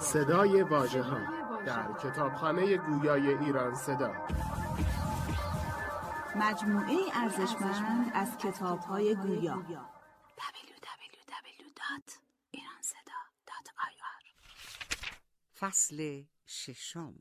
صدای واژه‌ها در کتابخانه گویای ایران صدا، مجموعه ارزشمند از کتاب‌های گویا. www.iranseda.ir فصل ششم.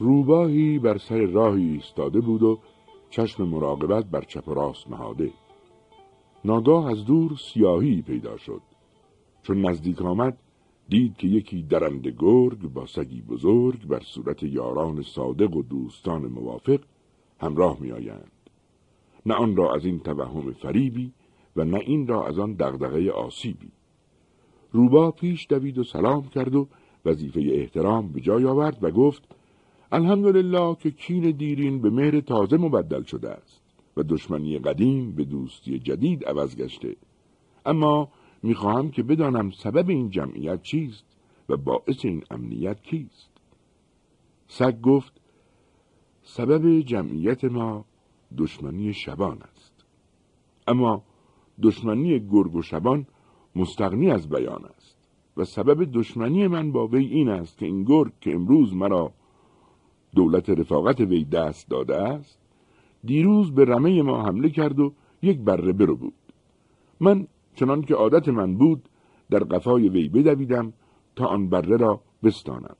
روباهی بر سر راهی ایستاده بود و چشم مراقبت بر چپ و راست نهاده. ناگاه از دور سیاهی پیدا شد. چون نزدیک آمد دید که یکی درنده گرگ با سگی بزرگ بر صورت یاران صادق و دوستان موافق همراه می آیند. نه آن را از این توهم فریبی و نه این را از آن دغدغه آسیبی. روباه پیش دوید و سلام کرد و وظیفه احترام به جای آورد و گفت: الحمدلله که کین دیرین به مهر تازه مبدل شده است و دشمنی قدیم به دوستی جدید عوض گشته. اما میخواهم که بدانم سبب این جمعیت چیست و باعث این امنیت کیست؟ سگ گفت: سبب جمعیت ما دشمنی شبان است. اما دشمنی گرگ و شبان مستغنی از بیان است و سبب دشمنی من با وی این است که این گرگ که امروز مرا دولت رفاقت وی دست داده است، دیروز به رمه ما حمله کرد و یک بره برو بود. من چنان که عادت من بود در قفای وی بدویدم تا آن بره را بستانم،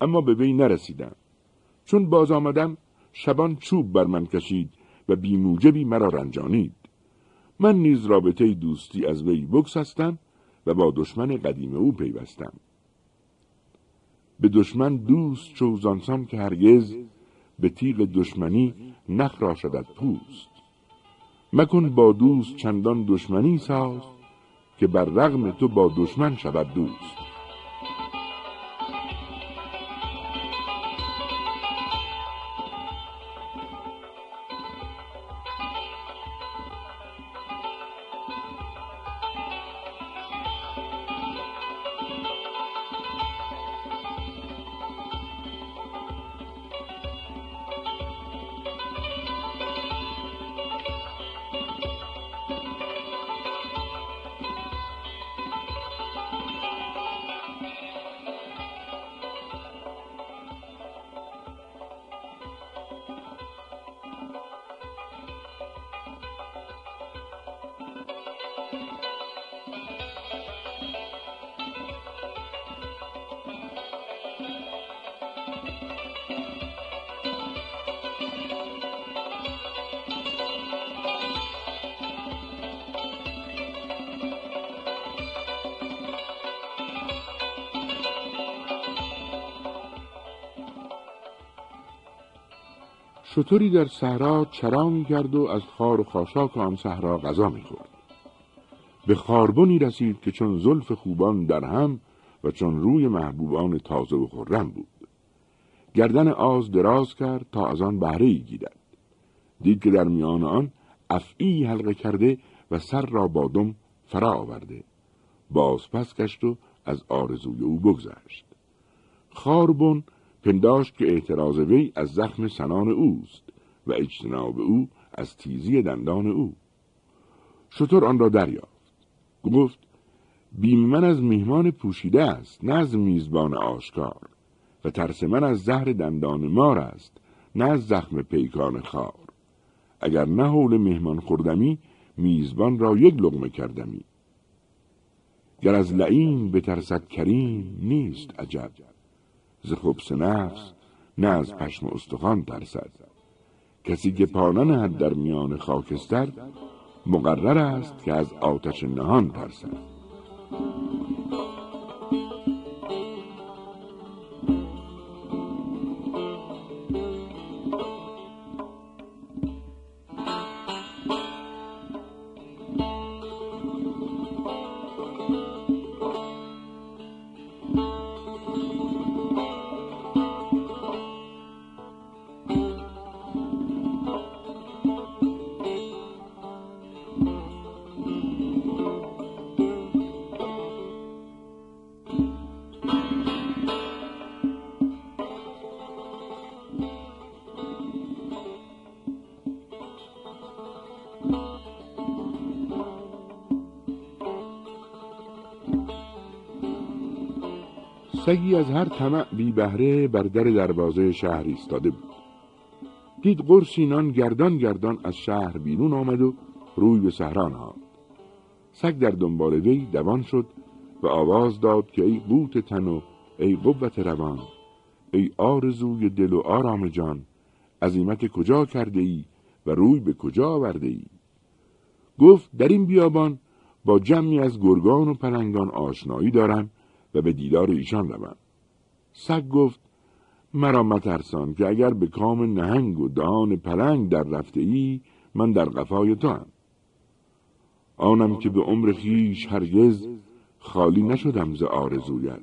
اما به وی نرسیدم. چون باز آمدم شبان چوب بر من کشید و بی موجبی مرا رنجانید. من نیز رابطه دوستی از وی بگسستم و با دشمن قدیم او پیوستم. به دشمن دوست چو زانسان که هرگز، به تیغ دشمنی نخ را شدت پوست. مکن با دوست چندان دشمنی ساز، که بر رغم تو با دشمن شود دوست. شتری در صحرا چرا می‌کرد و از خار و خاشاک آن صحرا غذا می‌خورد. به خاربنی رسید که چون زلف خوبان در هم و چون روی محبوبان تازه و خرم بود. گردن آز دراز کرد تا از آن بهره‌ای گیرد. دید که در میان آن افعی حلقه کرده و سر را با دم فرا آورده. باز پس گشت و از آرزوی او بگذشت. خاربن پنداشت که اعتراض وی از زخم سنان اوست و اجتناب او از تیزی دندان او. شتر آن را دریافت. گفت: بیم من از میهمان پوشیده است نه از میزبان آشکار، و ترس من از زهر دندان مار است نه از زخم پیکان خار. اگر نه حول میهمان خوردمی، میزبان را یک لقمه کردمی. گر از لعین به ترسد کریم، نیست عجب ز خبث نفس نه از پشم استخوان ترسد. کسی که پانه نهد در میان خاکستر، مقرر است که از آتش نهان ترسد. سگی از هر طمع بی بهره بر در دروازه شهر ایستاده بود. دید قرصی نان گردان گردان از شهر بیرون آمد و روی به صحرا نهاد. سگ در دنبال وی دوان شد و آواز داد که ای قوت تن و ای قوت روان، ای آرزوی دل و آرام جان، عزیمت کجا کرده ای و روی به کجا آورده ای؟ گفت در این بیابان با جمعی از گرگان و پلنگان آشنایی دارم و به دیدار ایشان روم. سگ گفت مرا مترسان که اگر به کام نهنگ و دهان پلنگ در رفته ای، من در قفای تو هم. آنم که به عمر خیش هرگز خالی نشدم ز آرزویت،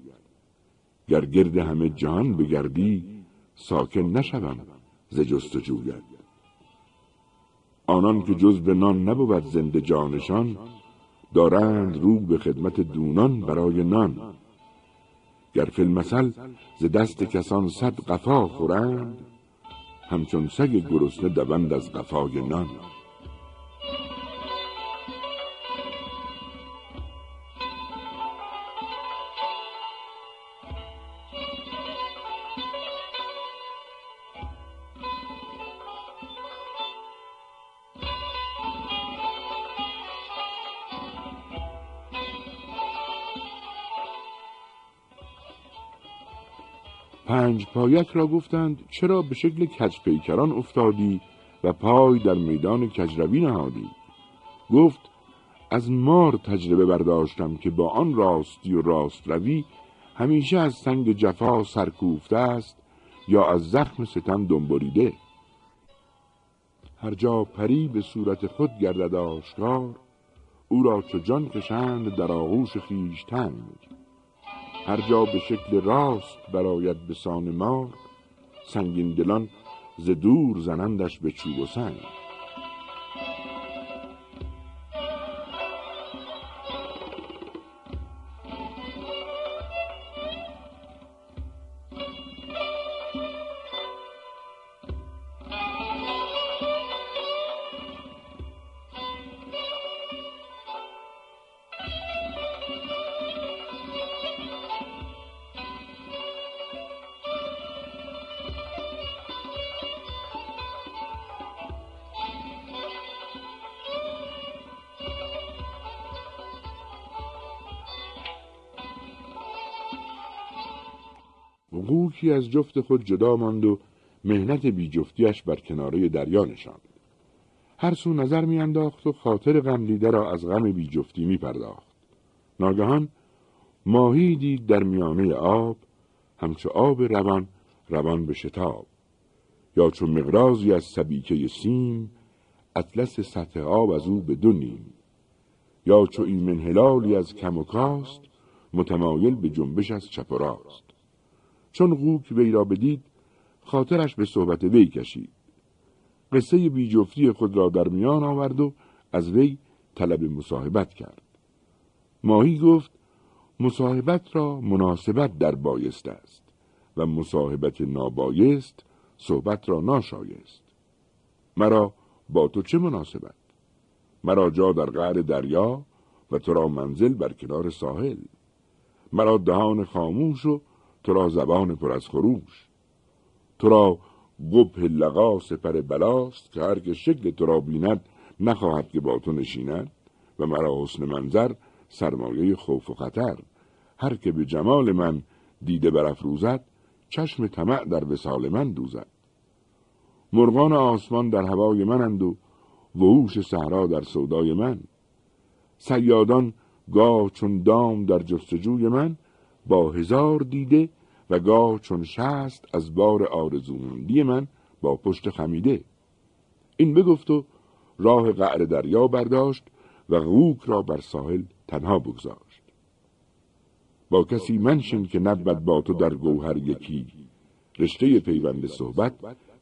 گر گرد همه جهان بگردی ساکن نشدم ز جستجویت. آنان که جز به نان نبود زنده جانشان، دارند رو به خدمت دونان برای نان. گر فی المثل ز دست کسان صد قفا خورند، همچون سگ گرسنه دوند از قفای نان. پنج پایک را گفتند چرا به شکل کج پیکران افتادی و پای در میدان کجروی نهادی؟ گفت از مار تجربه برداشتم که با آن راستی و راست روی همیشه از سنگ جفا سرکوفته است یا از زخم ستم دنبریده. هر جا پری به صورت خود گردد آشکار، او را چو جان کشند در آغوش خیش تنگ. هر جا به شکل راست براید به سان مار، سنگین دلان ز دور زنندش به چوب و سنگ. قوکی از جفت خود جدا ماند و مهنت بی جفتیش بر کناره دریا نشاند. هر سو نظر می انداخت و خاطر غم دیده را از غم بی جفتی می پرداخت. ناگهان ماهی دید در میانه آب، همچو آب روان روان به شتاب، یا چون مقراضی از سبیکه سیم، اطلس سطح آب از او به دو نیم، یا چون ایمن هلالی از کم و کاست، متمایل به جنبش از چپ و راست. چون قوک وی را بدید خاطرش به صحبت وی کشید، قصه بی جفتی خود را در میان آورد و از وی طلب مصاحبت کرد. ماهی گفت مصاحبت را مناسبت در بایست است و مصاحبت نابایست صحبت را ناشایست. مرا با تو چه مناسبت؟ مرا جا در قعر دریا و تو را منزل بر کنار ساحل. مرا دهان خاموش و تو را زبان پر از خروش. تو را قبه لقا سپر بلاست که هر که شکل تو را بیند نخواهد که با تو نشیند، و مرا حسن منظر سرمایه خوف و خطر. هر که به جمال من دیده برافروزد، چشم طمع در وصال من دوزد. مرغان آسمان در هوای منند و وحوش صحرا در سودای من. صیادان گاه چون دام در جستجوی من با 1000 دیده و گاه چون شست از بار آرزومندی من با پشت خمیده. این بگفت و راه قعر دریا برداشت و غوک را بر ساحل تنها بگذاشت. با کسی منشین که نبود با تو در گوهر یکی، رشته پیوند صحبت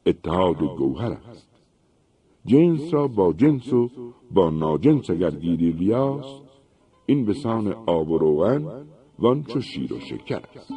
اتحاد گوهر است. جنس را با جنس و با ناجنس اگر گیری ریاض، این به سان آب و روغن وان چو شیر و شکر است.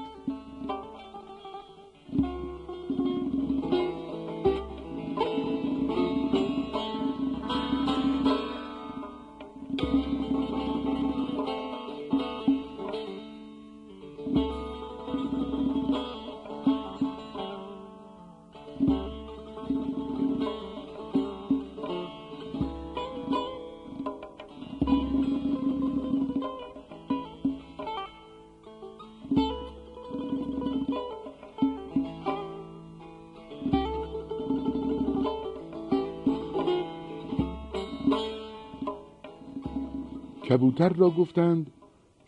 کبوتر را گفتند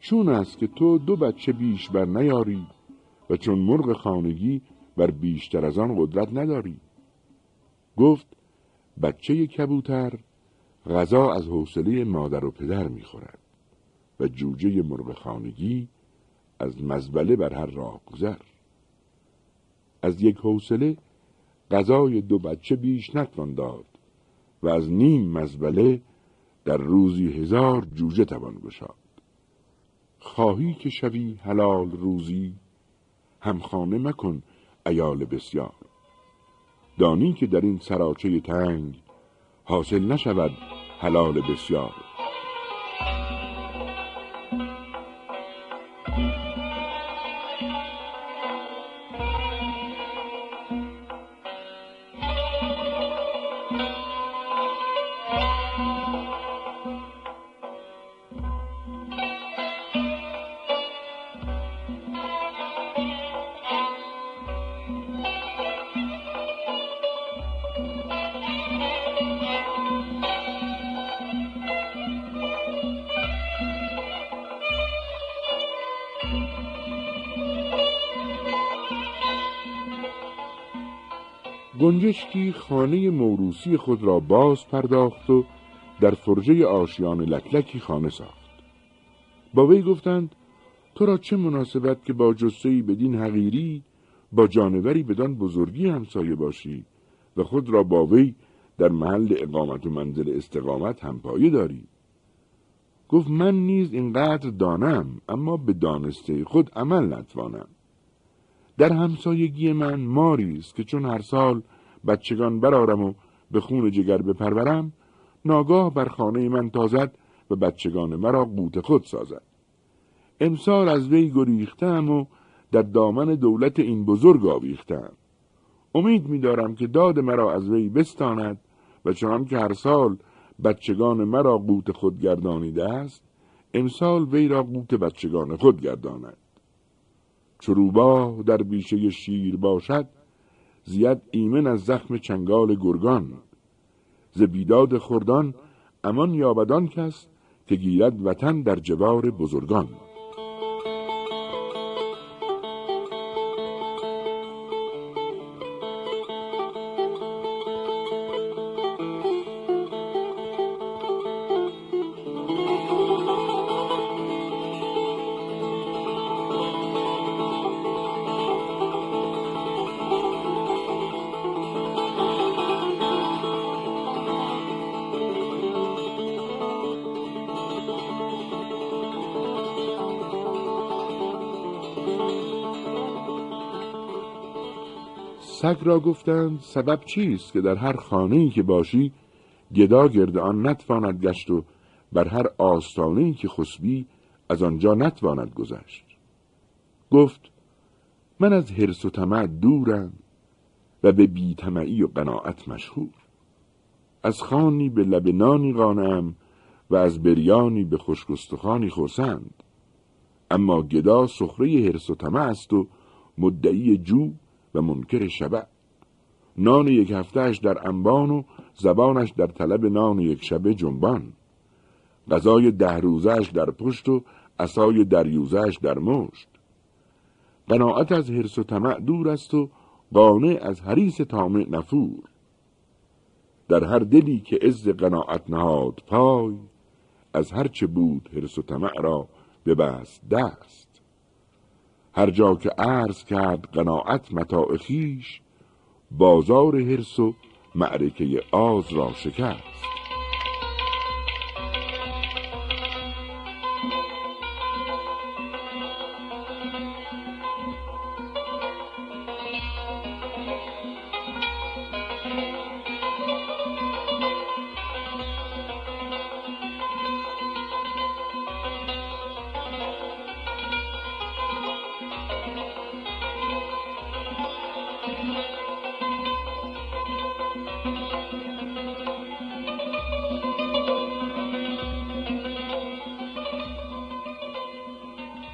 چون است که تو 2 بچه بیش بر نیاری و چون مرغ خانگی بر بیشتر از آن قدرت نداری؟ گفت بچه کبوتر غذا از حوصله مادر و پدر میخورد و جوجه مرغ خانگی از مزبله بر هر راه گذر. از یک حوصله غذای 2 بچه بیش نتوان داد و از نیم مزبله در روزی 1000 جوجه توان گشاد. خواهی که شوی حلال روزی، همخانه مکن عیال بسیار. دانی که در این سراچه تنگ حاصل نشود حلال بسیار. گنجشکی خانه موروثی خود را باز پرداخت و در فرجه آشیان لکلکی خانه ساخت. با وی گفتند تو را چه مناسبت که با جثه‌ای بدین حقیری با جانوری بدان بزرگی همسایه باشی و خود را با وی در محل اقامت و منزل استقامت همپایه داری. گفت من نیز اینقدر دانم، اما به دانسته خود عمل نتوانم. در همسایگی من ماری است که چون هر سال بچگان برارم و به خون جگر بپرورم، ناگاه بر خانه من تازد و بچگان مرا قوت خود سازد. امسال از وی گریختم و در دامن دولت این بزرگ آویختم. امید می‌دارم که داد مرا از وی بستاند و چون که هر سال بچگان مرا قوت خود گردانیده است، امسال وی را قوت بچگان خود گرداند. چروباه در بیشه شیر باشد، زیاد ایمن از زخم چنگال گرگان. ز بیداد خردان امان یابدان کس که گیرد وطن در جوار بزرگان. سگ را گفتند سبب چیست که در هر خانه‌ای که باشی گدا گرد آن نتواند گشت و بر هر آستانه‌ای که خسبی از آنجا نتواند گذشت؟ گفت من از حرص و طمع دورم و به بی‌طمعی و قناعت مشهور. از خوانی به لب نانی قانعم و از بریانی به خشک استخوانی خرسند. اما گدا سخره حرص و طمع است و مدعی جو و منکر شبع. نان یک هفتهش در انبان و زبانش در طلب نان یک شبه جنبان. غذای 10 روزهش در پشت و عصای دریوزهش در مشت. قناعت از حرص و طمع دور است و قانع از حریص طامع نفور. در هر دلی که عز قناعت نهاد پای، از هر چه بود حرص و طمع را ببست دست. هر جا که عرض کرد قناعت متاع خویش، بازار حرص و معرکه آز را شکست.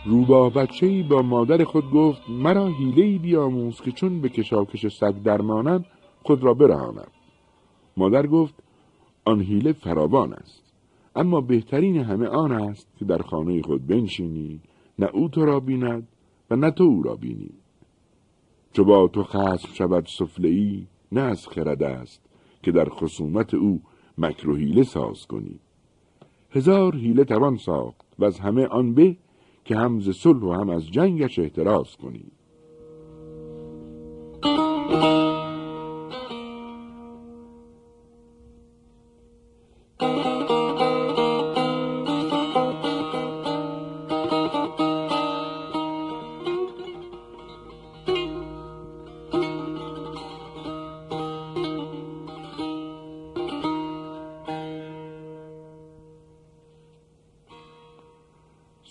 روباه بچه‌ای با مادر خود گفت مرا حیله‌ای بیاموز که چون به کشاکش سگ درمانم خود را برهانم. مادر گفت آن حیله فراوان است، اما بهترین همه آن است که در خانه خود بنشینی، نه او تو را بیند و نه تو او را بینی. چو با تو خصم شود سفله‌ای، نه از خرد است که در خصومت او مکر و حیله ساز کنی. 1000 حیله توان ساخت و از همه آن به که هم ز صلح و هم از جنگش احتراز کنی.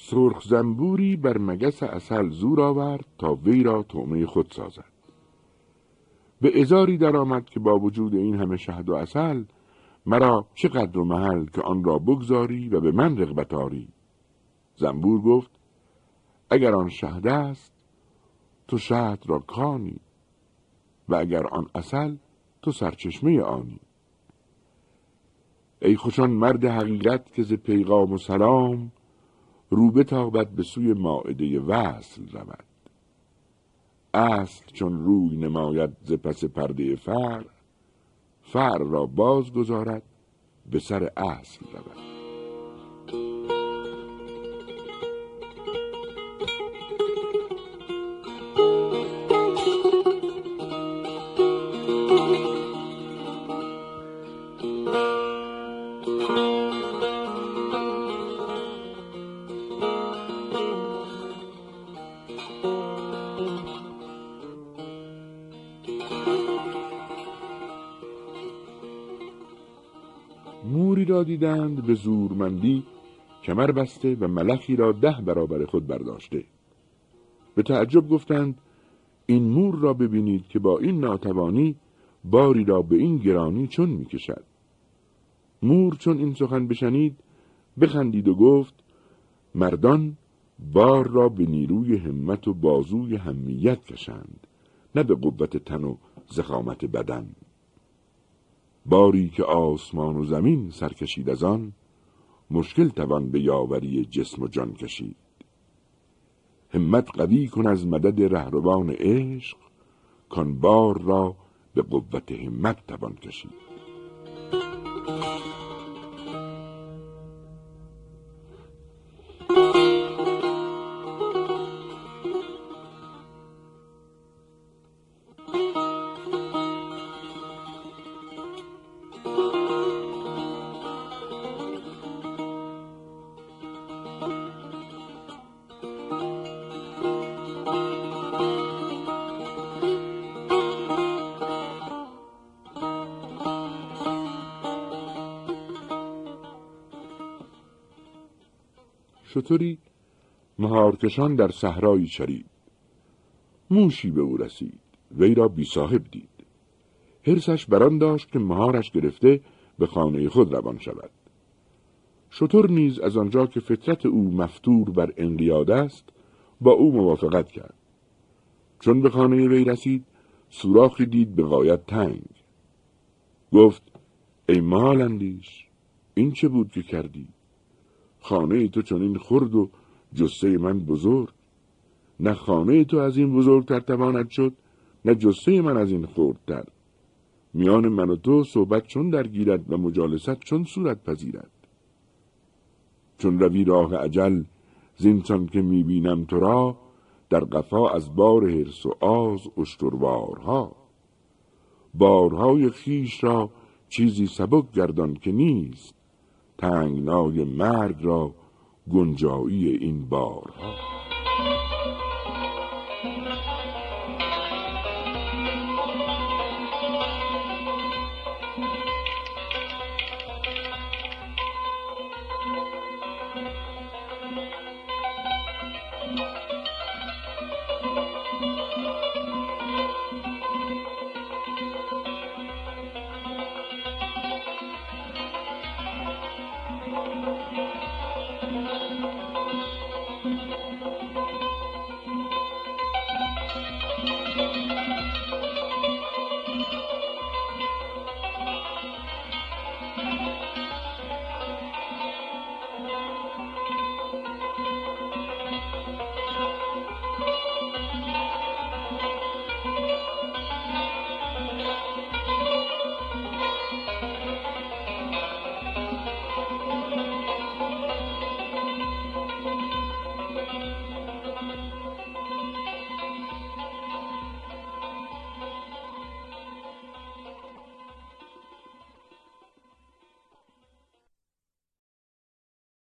سرخ زنبوری بر مگس عسل زور آورد تا وی را طعمه خود سازد. به ازاری در آمد که با وجود این همه شهد و عسل، مرا چقدر و محل که آن را بگذاری و به من رغبت آری. زنبور گفت اگر آن شهد است تو شهد را کانی و اگر آن عسل تو سرچشمه آنی. ای خوشان مرد حقیقت که ز پیغام و سلام، روبه تابد به سوی مائده وصل رود. اصل چون روی نماید ز پس پرده فرع، فرع را باز گذارد به سر اصل رود. موری را دیدند به زورمندی کمر بسته و ملخی را 10 برابر خود برداشته. به تعجب گفتند این مور را ببینید که با این ناتوانی باری را به این گرانی چون می کشد. مور چون این سخن بشنید بخندید و گفت مردان بار را به نیروی همت و بازوی همیت کشند، نه به قوت تن و ضخامت بدن. باری که آسمان و زمین سرکشید از آن، مشکل توان به یاوری جسم و جان کشید. همت قوی کن از مدد رهروان عشق، کان بار را به قوت همت توان کشید. شتری مهارکشان در صحرایی چرید. موشی به او رسید، وی را بی صاحب دید. حرصش بران داشت که مهارش گرفته به خانه خود روان شود. شتر نیز از آنجا که فطرت او مفتور بر انقیاد است، با او موافقت کرد. چون به خانه وی رسید سوراخی دید به غایت تنگ. گفت ای مال اندیش، این چه بود که کردی؟ خانه تو چنین خرد و جثه من بزرگ. نه خانه تو از این بزرگتر تواند شد، نه جثه من از این خردتر. میان من و تو صحبت چون درگیرد و مجالست چون صورت پذیرد. چون روی راه اجل زینسان که میبینم تو را، در قفا از بار حرص و آز اشتربارها. بارهای خیش را چیزی سبک گردان که نیست، تنگنای مرگ را گنجایی این بارها.